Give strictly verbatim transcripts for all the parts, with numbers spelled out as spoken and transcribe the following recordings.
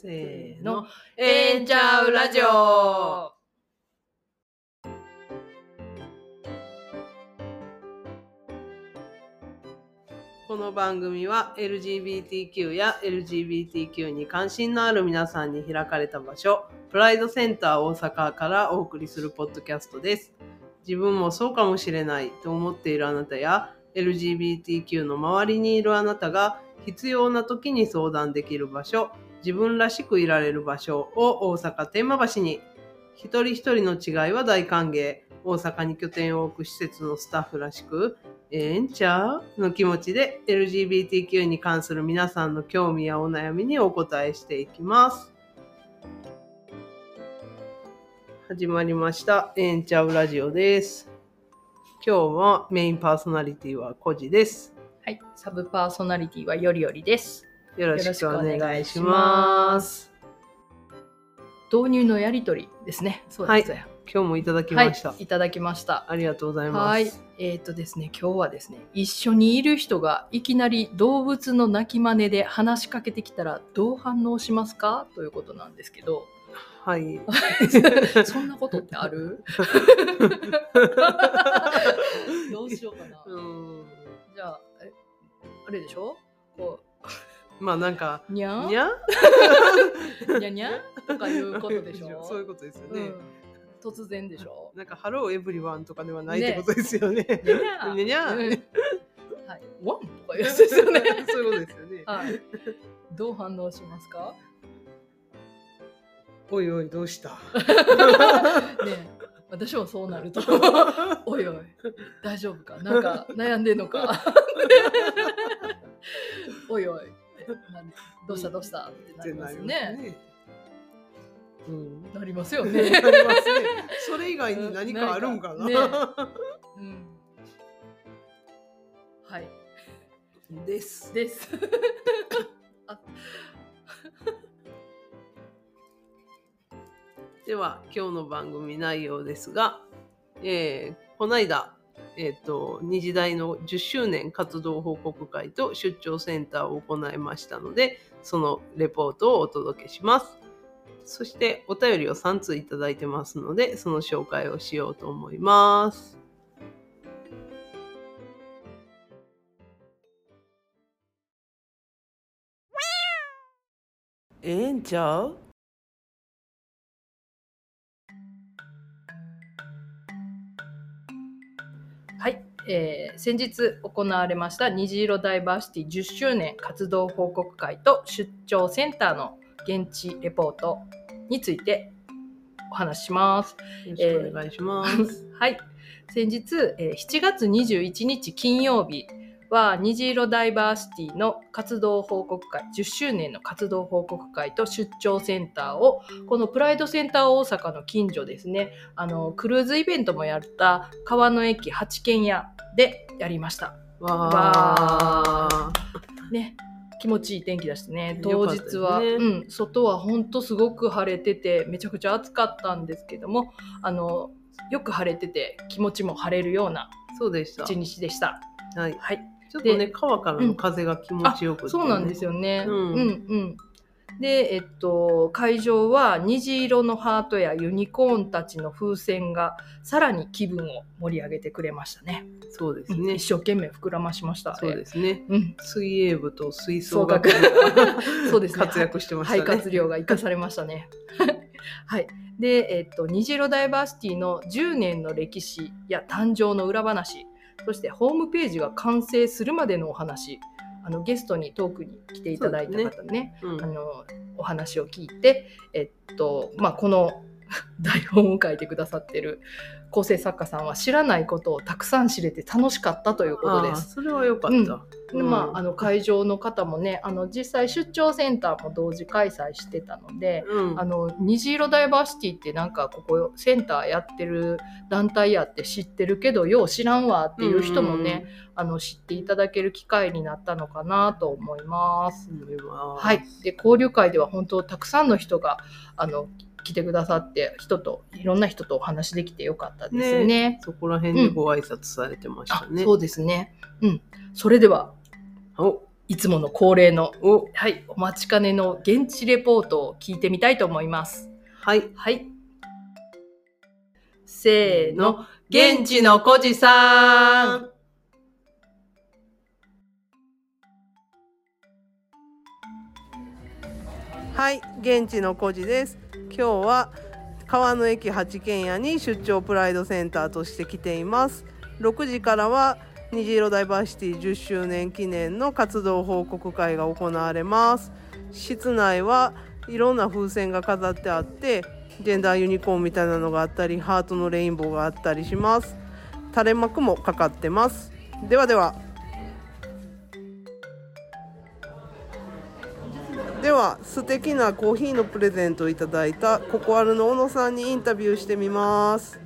せーの、エンチャウラジオ。この番組は エルジービーティーキュー や エルジービーティーキュー に関心のある皆さんに開かれた場所、プライドセンター大阪からお送りするポッドキャストです。自分もそうかもしれないと思っているあなたや エルジービーティーキュー の周りにいるあなたが必要な時に相談できる場所、自分らしくいられる場所を大阪天満橋に。一人一人の違いは大歓迎。大阪に拠点を置く施設のスタッフらしくええんちゃうの気持ちで エルジービーティーキュー に関する皆さんの興味やお悩みにお答えしていきます。始まりました、ええんちゃうラジオです。今日はメインパーソナリティはコジです。はい、サブパーソナリティはよりよりです。よろしくお願いします。導入のやりとりですね。そうです、はい、今日もいただきました、はい、いただきました。ありがとうございます。はい、えーとですね、今日はですね、一緒にいる人がいきなり動物の鳴き真似で話しかけてきたらどう反応しますかということなんですけど、はいそんなことってあるどうしようかな。うん、じゃあえあれでしょ、こうまあなんかにゃんにゃんにゃんにゃんとかいうことでしょ。そういうことですよね、うん、突然でしょ。なんかハローエブリワンとかではない、ね、ってことですよね。ねにゃーはい、ワンとか言うんですよね。そういうことですよね、はい、どう反応しますか。おいおいどうしたね、私もそうなるとおいおい大丈夫か、なんか悩んでんのかおいおいどうしたどうしたってなりますね。うん、なりますよ ね, なりますね。それ以外に何かあるんかな、ね、うん、はいですですあでは今日の番組内容ですが、えー、この間、えー、とに時代のじゅっしゅうねん活動報告会と出張センターを行いましたので、そのレポートをお届けします。そしてお便りをさん通いただいてますので、その紹介をしようと思います。ええんちゃう？はい、えー、先日行われました虹色ダイバーシティじゅっしゅうねん活動報告会と出張センターの現地レポートについてお話しします。よろしくお願いします。えー、はい。先日、えー、しちがつにじゅういちにち金曜日は虹色ダイバーシティの活動報告会、じゅっしゅうねんの活動報告会と出張センターを、このプライドセンター大阪の近所ですね、あのクルーズイベントもやった川の駅八軒屋でやりました。わー。わーね。気持ちいい天気だしね。当日は、ね、うん、外はほんとすごく晴れててめちゃくちゃ暑かったんですけども、あのよく晴れてて気持ちも晴れるような一日でした。はい、はい、ちょっとね川からの風が気持ちよくて、ね、うん、そうなんですよね、うん、うんうんで、えっと、会場は虹色のハートやユニコーンたちの風船がさらに気分を盛り上げてくれましたね。そうですね、うん、一生懸命膨らましました。そうですね、うん、水泳部と吹奏楽部がそうです、ね、活躍してましたね。肺活量が生かされましたねはい。で、えっと、虹色ダイバーシティのじゅうねんの歴史や誕生の裏話、そしてホームページが完成するまでのお話、あのゲストにトークに来ていただいた方に ね, ね、うん、あのお話を聞いて、えっとまあ、この台本を書いてくださってる構成作家さんは知らないことをたくさん知れて楽しかったということです。それは良かった、うんうん、まあ、あの会場の方もね、あの実際出張センターも同時開催してたので、うん、あの虹色ダイバーシティってなんかここセンターやってる団体やって知ってるけどよう知らんわっていう人もね、うん、あの知っていただける機会になったのかなと思います、うん、はい。で、交流会では本当たくさんの人があの来てくださって、人といろんな人とお話できてよかったですね。ね、そこら辺でご挨拶されてましたね、うん、そうですね、うん、それではおいつもの恒例のお、はい、お待ちかねの現地レポートを聞いてみたいと思います。はい。はい。せーの、現地のコジさん。はい、現地のコジです。今日は川の駅八軒家に出張プライドセンターとして来ています。ろくじからは虹色ダイバーシティじゅっしゅうねん記念の活動報告会が行われます。室内はいろんな風船が飾ってあって、ジェンダーユニコーンみたいなのがあったり、ハートのレインボーがあったりします。垂れ幕もかかってます。ではではでは素敵なコーヒーのプレゼントをいただいたココアルの小野さんにインタビューしてみます。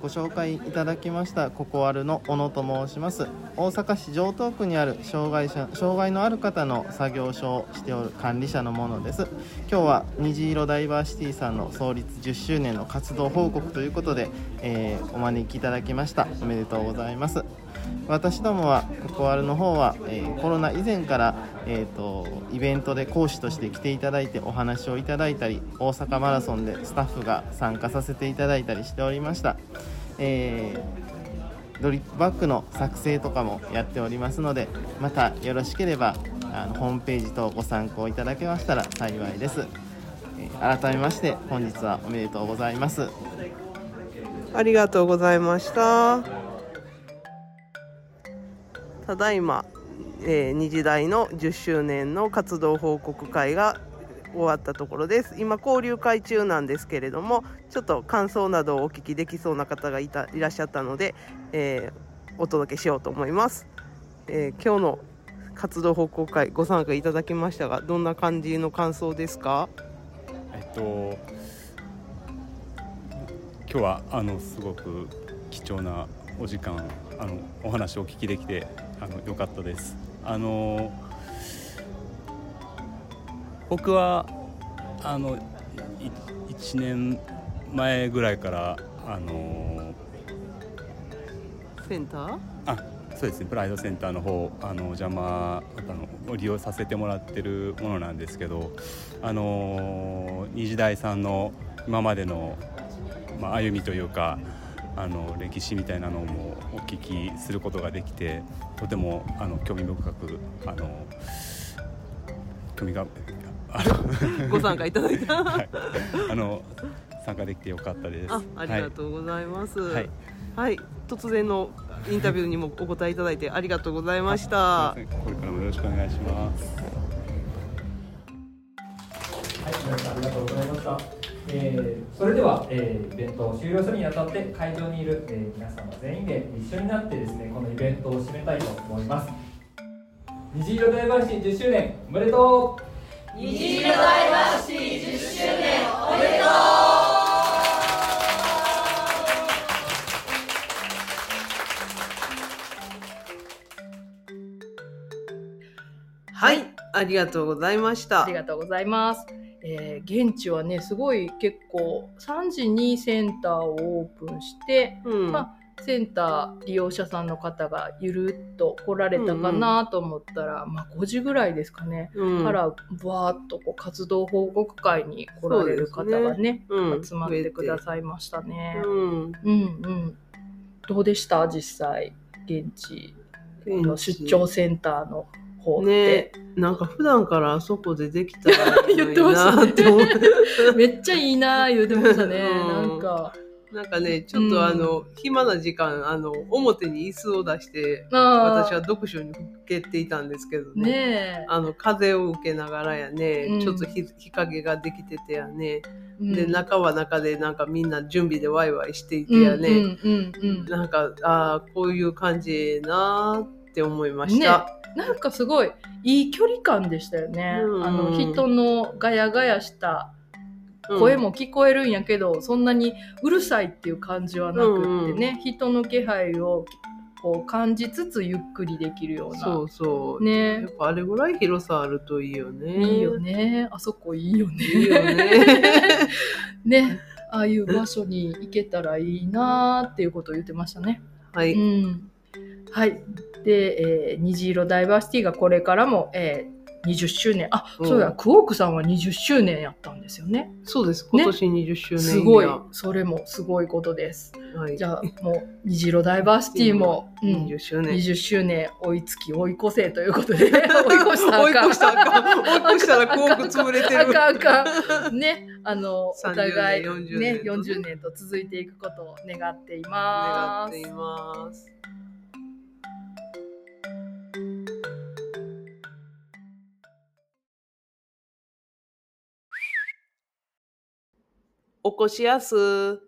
ご紹介いただきましたココアルの小野と申します。大阪市城東区にある障害者、障害のある方の作業所をしておる管理者のものです。今日は虹色ダイバーシティさんの創立じゅっしゅうねんの活動報告ということで、えー、お招きいただきました。おめでとうございます。私どもはココアルの方は、えー、コロナ以前から、えー、とイベントで講師として来ていただいてお話をいただいたり、大阪マラソンでスタッフが参加させていただいたりしておりました。えー、ドリップバッグの作成とかもやっておりますので、またよろしければあのホームページ等ご参考いただけましたら幸いです。えー、改めまして本日はおめでとうございます。ありがとうございました。ただいま、えー、虹大のじゅっしゅうねんの活動報告会が終わったところです。今交流会中なんですけれども、ちょっと感想などをお聞きできそうな方が い, たいらっしゃったので、えー、お届けしようと思います。えー、今日の活動報告会ご参加いただきましたが、どんな感じの感想ですか？えっと、今日はあのすごく貴重なお時間、あのお話をお聞きできてあのよかったです。あの僕はあのいちねんまえぐらいからあのセンターあそうですねプライドセンターの方あの邪魔あの利用させてもらってるものなんですけど、あの虹大さんの今までの、まあ、歩みというかあの歴史みたいなのもお聞きすることができて、とてもあの興味深くあの興味がご参加いただいた、はい、あの参加できてよかったです。 あ, ありがとうございます。はいはい、突然のインタビューにもお答えいただいてありがとうございました。これからもよろしくお願いします。はい、皆さんありがとうございました。えー、それでは、えー、イベントを終了するにあたって会場にいる、えー、皆様全員で一緒になってですね、このイベントを締めたいと思います。虹色ダイバーシティじゅっしゅうねんおめでとう。虹色ダイバーシティじゅっしゅうねんおめでとう。はい、ありがとうございました。ありがとうございます。えー、現地はね、すごい結構さんじにセンターをオープンして、うん、まあ、センター利用者さんの方がゆるっと来られたかなと思ったら、うんうん、まあ、ごじぐらいですかね、うん、からわーっとこう活動報告会に来られる方が ね, ね、うん、集まってくださいましたね。うんうんうん、どうでした実際現地の出張センターの方って、ね、なんか普段からあそこでできたらいいな言ってましたねめっちゃいいな言ってましたね、うん、なんかなんかね、ちょっとあの、うん、暇な時間あの表に椅子を出して私は読書にふけていたんですけど ね, ねあの風を受けながらやね、うん、ちょっと 日, 日陰ができててやね、うん、で中は中でなんかみんな準備でワイワイしていてやね、うんうんうんうん、なんかあこういう感じええなって思いました、ね。なんかすごいいい距離感でしたよね、うん、あの人のガヤガヤした声も聞こえるんやけど、うん、そんなにうるさいっていう感じはなくってね、うん、人の気配をこう感じつつゆっくりできるような、そうそう、ね、やっぱあれぐらい広さあるといいよね。いいよね、あそこいいよね、いいよねね、ああいう場所に行けたらいいなっていうことを言ってましたね。はい、うん、はい、で、えー、虹色ダイバーシティがこれからも、えー、にじゅっしゅうねん、あ、うん、そうだ、クォークさんはにじゅっしゅうねんやったんですよね。そうです、今年にじゅっしゅうねん、ね、すごい、それもすごいことです、はい、じゃあもう虹色ダイバーシティも、うん、にじゅっしゅうねん、にじゅっしゅうねん追いつき追い越せということで追い越したらあかん、追い越したらあかん、追い越したらクォーク潰れてる、あかんあかん、ね、あのお互い、ね、よんじゅうねん、よんじゅうねんと続いていくことを願っています。願っています。おこしやす。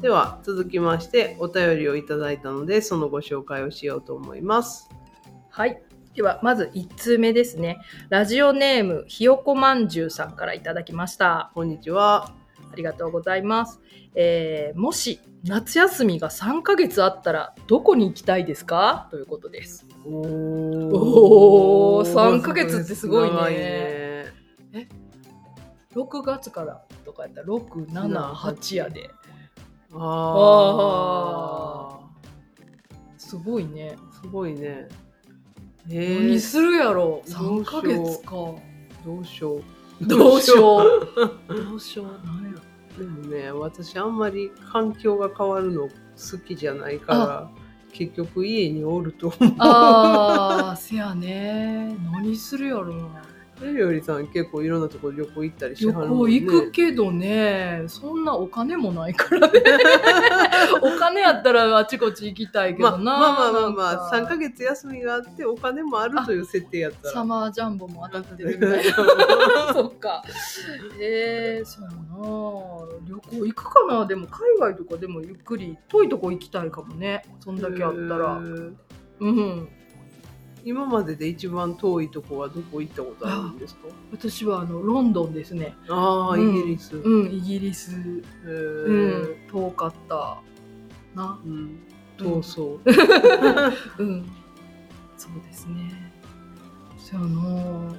では続きましてお便りをいただいたので、そのご紹介をしようと思います。はい、ではまずいち通目ですね。ラジオネームひよこまんじゅうさんからいただきました。こんにちは、ありがとうございます、えー、もし夏休みがさんかげつあったらどこに行きたいですか、ということです。おおお、さんかげつってすごい ね, いねえ、ろくがつからとかやったらろく、なな、はちやで、ああすごいね、すごいね、何するやろ、さんかげつか、どうしようどうしようどうしよう、何や。でもね、私あんまり環境が変わるの好きじゃないから結局家におると思う。ああせやね、何するやろな。えりょりさん結構いろんなとこ旅行行ったりしはるもんね。旅行行くけどね、そんなお金もないからねお金やったらあちこち行きたいけどな、まあ、まあまあまあまあ、さんかげつ休みがあってお金もあるという設定やったらサマージャンボも当たってるみたいなそっか、えー、そうやな、旅行行くかな。でも海外とかでもゆっくり遠いとこ行きたいかもね、そんだけあったら、うん、今までで一番遠いとこはどこ行ったことあるんですか？私はあのロンドンですね。ああ、うん、イギリス。うん、イギリス。うん、遠かったな。うん、遠そう。うん、うん、そうですね。その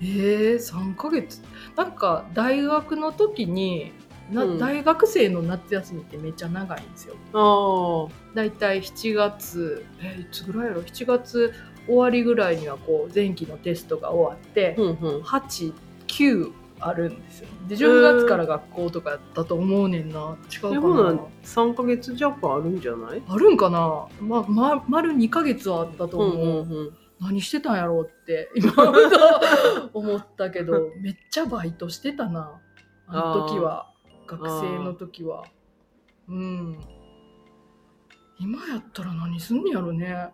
ええー、さんかげつ、なんか大学の時に。な、うん、大学生の夏休みってめっちゃ長いんですよ。あ、だいたいしちがつ、えー、いつぐらいやろ、しちがつ終わりぐらいにはこう前期のテストが終わって、うんうん、はち、きゅうあるんですよ。でじゅうがつから学校とかやったと思うねんな。違うかな。でもさんかげつ弱あるんじゃない？あるんかな、ま、ま、丸にかげつはあったと思う、うんうんうん。何してたんやろうって今思ったけどめっちゃバイトしてたな、あの時は。学生の時は、うん、今やったら何すんねやろね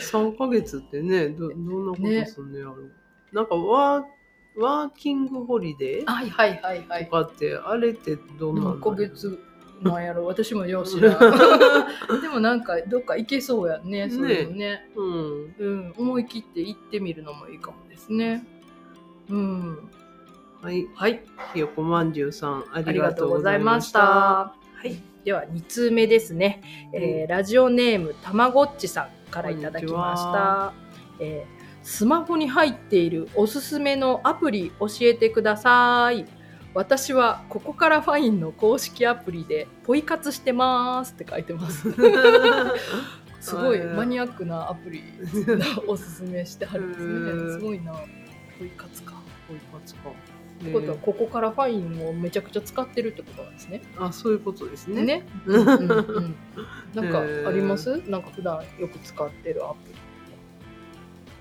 さんかげつってね、 ど, どんなことすんねやろ、ね、なんかワ ー, ワーキングホリデー、はいはいはいはい、とかってあれってどんなのごかげつなんやろ私もよう知らんでもなんかどっか行けそうやね、そういうの ね, ね、うんうん、思い切って行ってみるのもいいかもですね、うん、はい、はい、ひよこまんじゅうさんありがとうございました。はい、ではに通目ですね、うん、えー、ラジオネームたまごっちさんからいただきました、えー、スマホに入っているおすすめのアプリ教えてください。私はここからファインの公式アプリでポイ活してますって書いてますすごいマニアックなアプリおすすめしてはるんですねすごいな、ポイ活か、ポイ活かってことはここからファインをめちゃくちゃ使ってるってことなんですね。あ、そういうことですね。ね、うんうんうん、なんかあります？えー、なんか普段よく使ってるアプ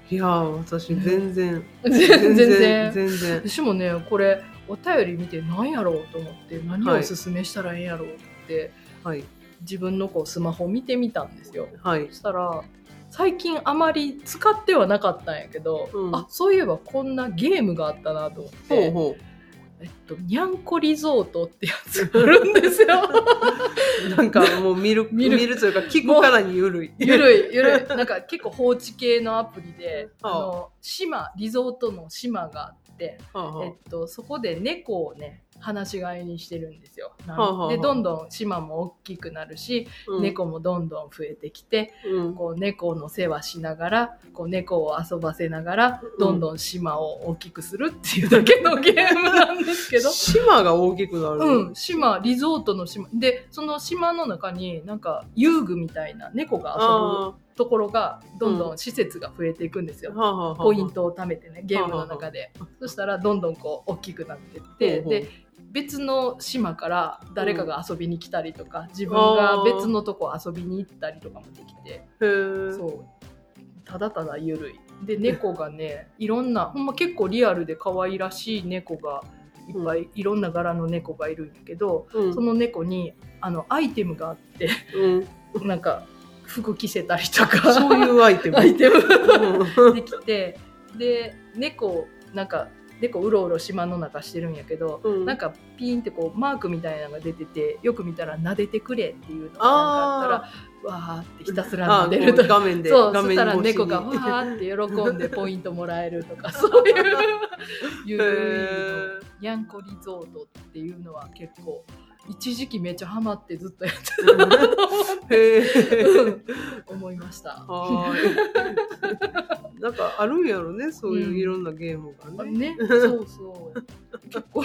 リ。いやー、私全然、えー、全然全然全然。私もね、これお便り見て何やろうと思って何をおすすめしたらいいんやろうって、はい、自分のこうスマホ見てみたんですよ。はい、そしたら。最近あまり使ってはなかったんやけど、うん、あ、そういえばこんなゲームがあったなと思って、ほうほう、えっと、にゃんこリゾートってやつがあるんですよなんかもう見る、見る、見るというか聞くからにゆるいゆるいゆるいなんか結構放置系のアプリであの島、リゾートの島があって、はあはあ、えっと、そこで猫をね放し飼いにしてるんですよ。はあはあ、でどんどん島も大きくなるし、うん、猫もどんどん増えてきて、うん、こう猫の世話しながらこう猫を遊ばせながらどんどん島を大きくするっていうだけのゲームなんですけど島が大きくなる、うん、島リゾートの島でその島の中になんか遊具みたいな猫が遊ぶところがどんどん施設が増えていくんですよ、うん、ポイントを貯めてねゲームの中で、うん、そしたらどんどんこう大きくなってって、うん、で別の島から誰かが遊びに来たりとか、うん、自分が別のとこ遊びに行ったりとかもできて、うん、そうただただゆるいで猫がねいろんなほんま結構リアルで可愛らしい猫がいっぱい、うん、いろんな柄の猫がいるんだけど、うん、その猫にあのアイテムがあって、うん、なんか服着せたりとかそういうアイテムアイテムできてで猫なんか猫うろうろ島の中してるんやけど、うん、なんかピンってこうマークみたいなのが出ててよく見たら撫でてくれっていうのがなんかあったらわーってひたすら撫でると画面でそうそしたら猫がわーって喜んでポイントもらえるとかそういうゆるいやんこリゾートっていうのは結構一時期めっちゃハマってずっとやってた、うん、思いましたなんかあるんやろねそういういろんなゲームが ね,、うん、ねそうそう結構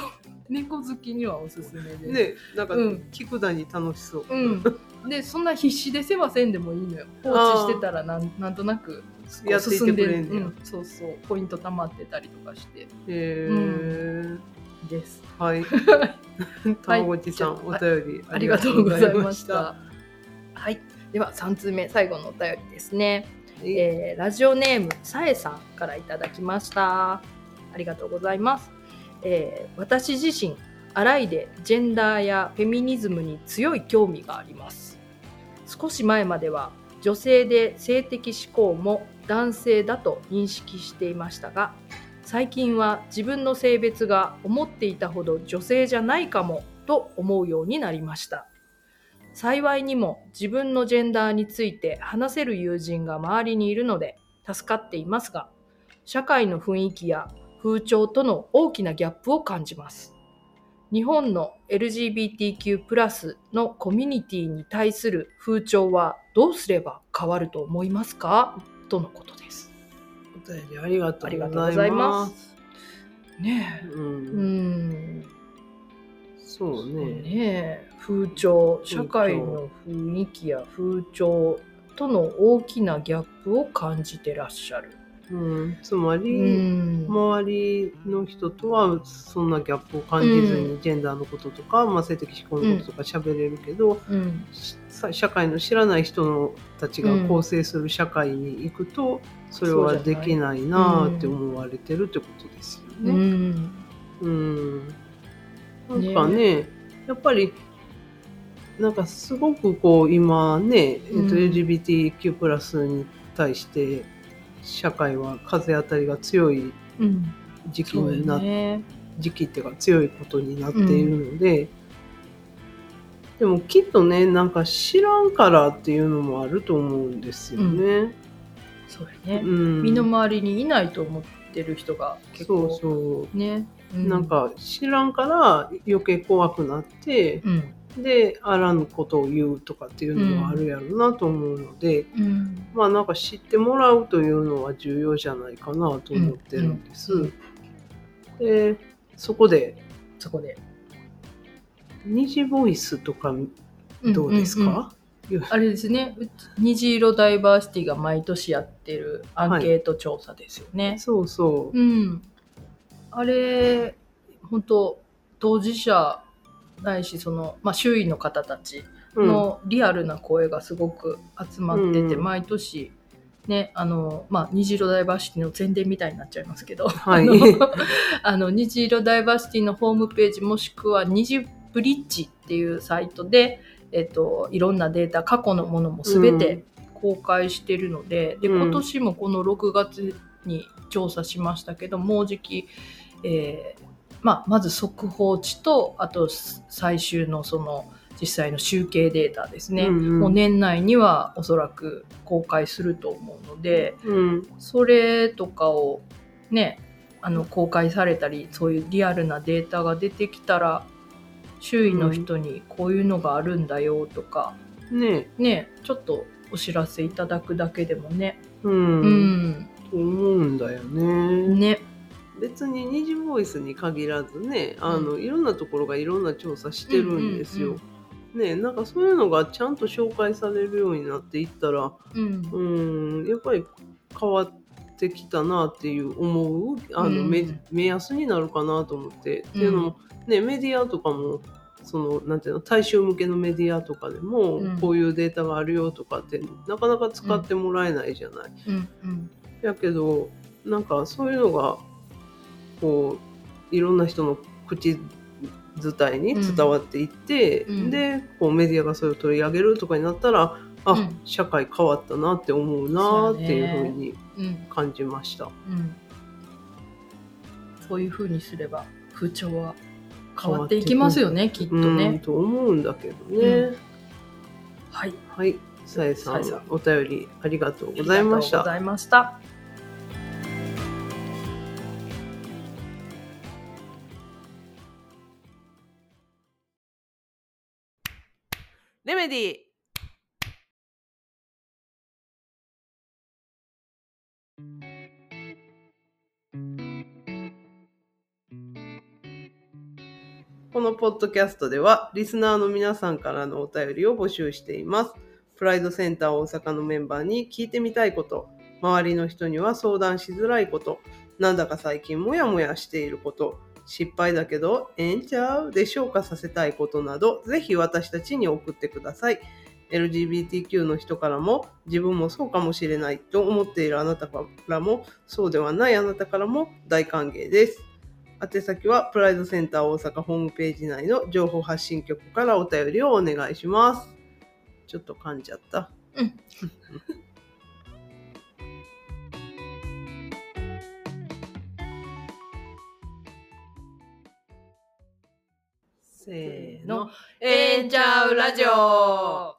猫好きにはおすすめですねなんか、うん、聞くだに楽しそう、うん、でそんな必死で世話せんでもいいのよ放置してたらな ん, なんとなく進んでる、うん、そうそうポイント溜まってたりとかしてへえ、うんですはいたまごちさん、はい、お便りありがとうございましたはいではさん通目最後のお便りですね、えー、ラジオネームさえさんからいただきましたありがとうございます、えー、私自身洗いでジェンダーやフェミニズムに強い興味があります少し前までは女性で性的指向も男性だと認識していましたが最近は自分の性別が思っていたほど女性じゃないかもと思うようになりました。幸いにも自分のジェンダーについて話せる友人が周りにいるので助かっていますが、社会の雰囲気や風潮との大きなギャップを感じます。日本の エルジービーティーキュープラス のコミュニティに対する風潮はどうすれば変わると思いますか？とのことです。ありがとうございます。ねえ、うんうん、そうね。そうね、風潮、社会の雰囲気や風潮との大きなギャップを感じてらっしゃる。うん、つまり、うん、周りの人とはそんなギャップを感じずに、うん、ジェンダーのこととか、まあ、性的指向のこととか喋れるけど、うん、社会の知らない人のたちが構成する社会に行くとそれはできないなって思われてるってことですよね、うんうん、なんか ね, ねやっぱりなんかすごくこう今ね、えっと、エルジービーティーキュープラス に対して社会は風当たりが強い時期にな、うんね、時期っていうか強いことになっているので、うん、でもきっとねなんか知らんからっていうのもあると思うんですよね、うん、そうね、うん、身の回りにいないと思ってる人が結構そうそう、ねうん、なんか知らんから余計怖くなって、うんであらぬことを言うとかっていうのもあるやろうなと思うので、うん、まあなんか知ってもらうというのは重要じゃないかなと思ってるんです、うんうん、でそこでそこで虹ボイスとかどうですか、うんうんうん、あれですね虹色ダイバーシティが毎年やってるアンケート調査ですよね、はい、そうそう、うん、あれ本当当事者ないしその、まあ、周囲の方たちのリアルな声がすごく集まってて、うん、毎年、ねあのまあ、虹色ダイバーシティの宣伝みたいになっちゃいますけど、はい、あの虹色ダイバーシティのホームページもしくは虹ブリッジっていうサイトで、えっと、いろんなデータ過去のものも全て公開してるので、うん、で今年もこのろくがつに調査しましたけどもうじき、えーまあ、まず速報値とあと最終のその実際の集計データですね、うんうん、もう年内にはおそらく公開すると思うので、うん、それとかをねあの公開されたりそういうリアルなデータが出てきたら周囲の人にこういうのがあるんだよとか、うん、ねえ、ねえ、ちょっとお知らせいただくだけでもね、うん、うん、と思うんだよね。ね、別にニジボイスに限らずね、あの、うん、いろんなところがいろんな調査してるんですよ、うんうんうんね、なんかそういうのがちゃんと紹介されるようになっていったら、うん、うんやっぱり変わってきたなっていう思うあの、うん、目, 目安になるかなと思って、うん、っていうのも、ね、メディアとかもそのなんていうの大衆向けのメディアとかでも、うん、こういうデータがあるよとかってなかなか使ってもらえないじゃない、うんうん、やけどなんかそういうのがこういろんな人の口伝いに伝わっていって、うん、でこうメディアがそれを取り上げるとかになったら、うん、あ社会変わったなって思うなっていう風に感じました。そうね、うんうん、そういう風にすれば風潮は変わっていきますよねきっとねと思うんだけどね、うん、はい、はい、さえさんお便りありがとうございました。ありがとうございました。レメディこのポッドキャストではリスナーの皆さんからのお便りを募集しています。プライドセンター大阪のメンバーに聞いてみたいこと、周りの人には相談しづらいこと、なんだか最近モヤモヤしていること、失敗だけどええんちゃうで消化させたいことなど、ぜひ私たちに送ってください。 エルジービーティーキュー の人からも、自分もそうかもしれないと思っているあなたからも、そうではないあなたからも大歓迎です。宛先はプライドセンター大阪ホームページ内の情報発信局からお便りをお願いします。ちょっと噛んじゃった、うんせーの、えーんちゃうラジオ。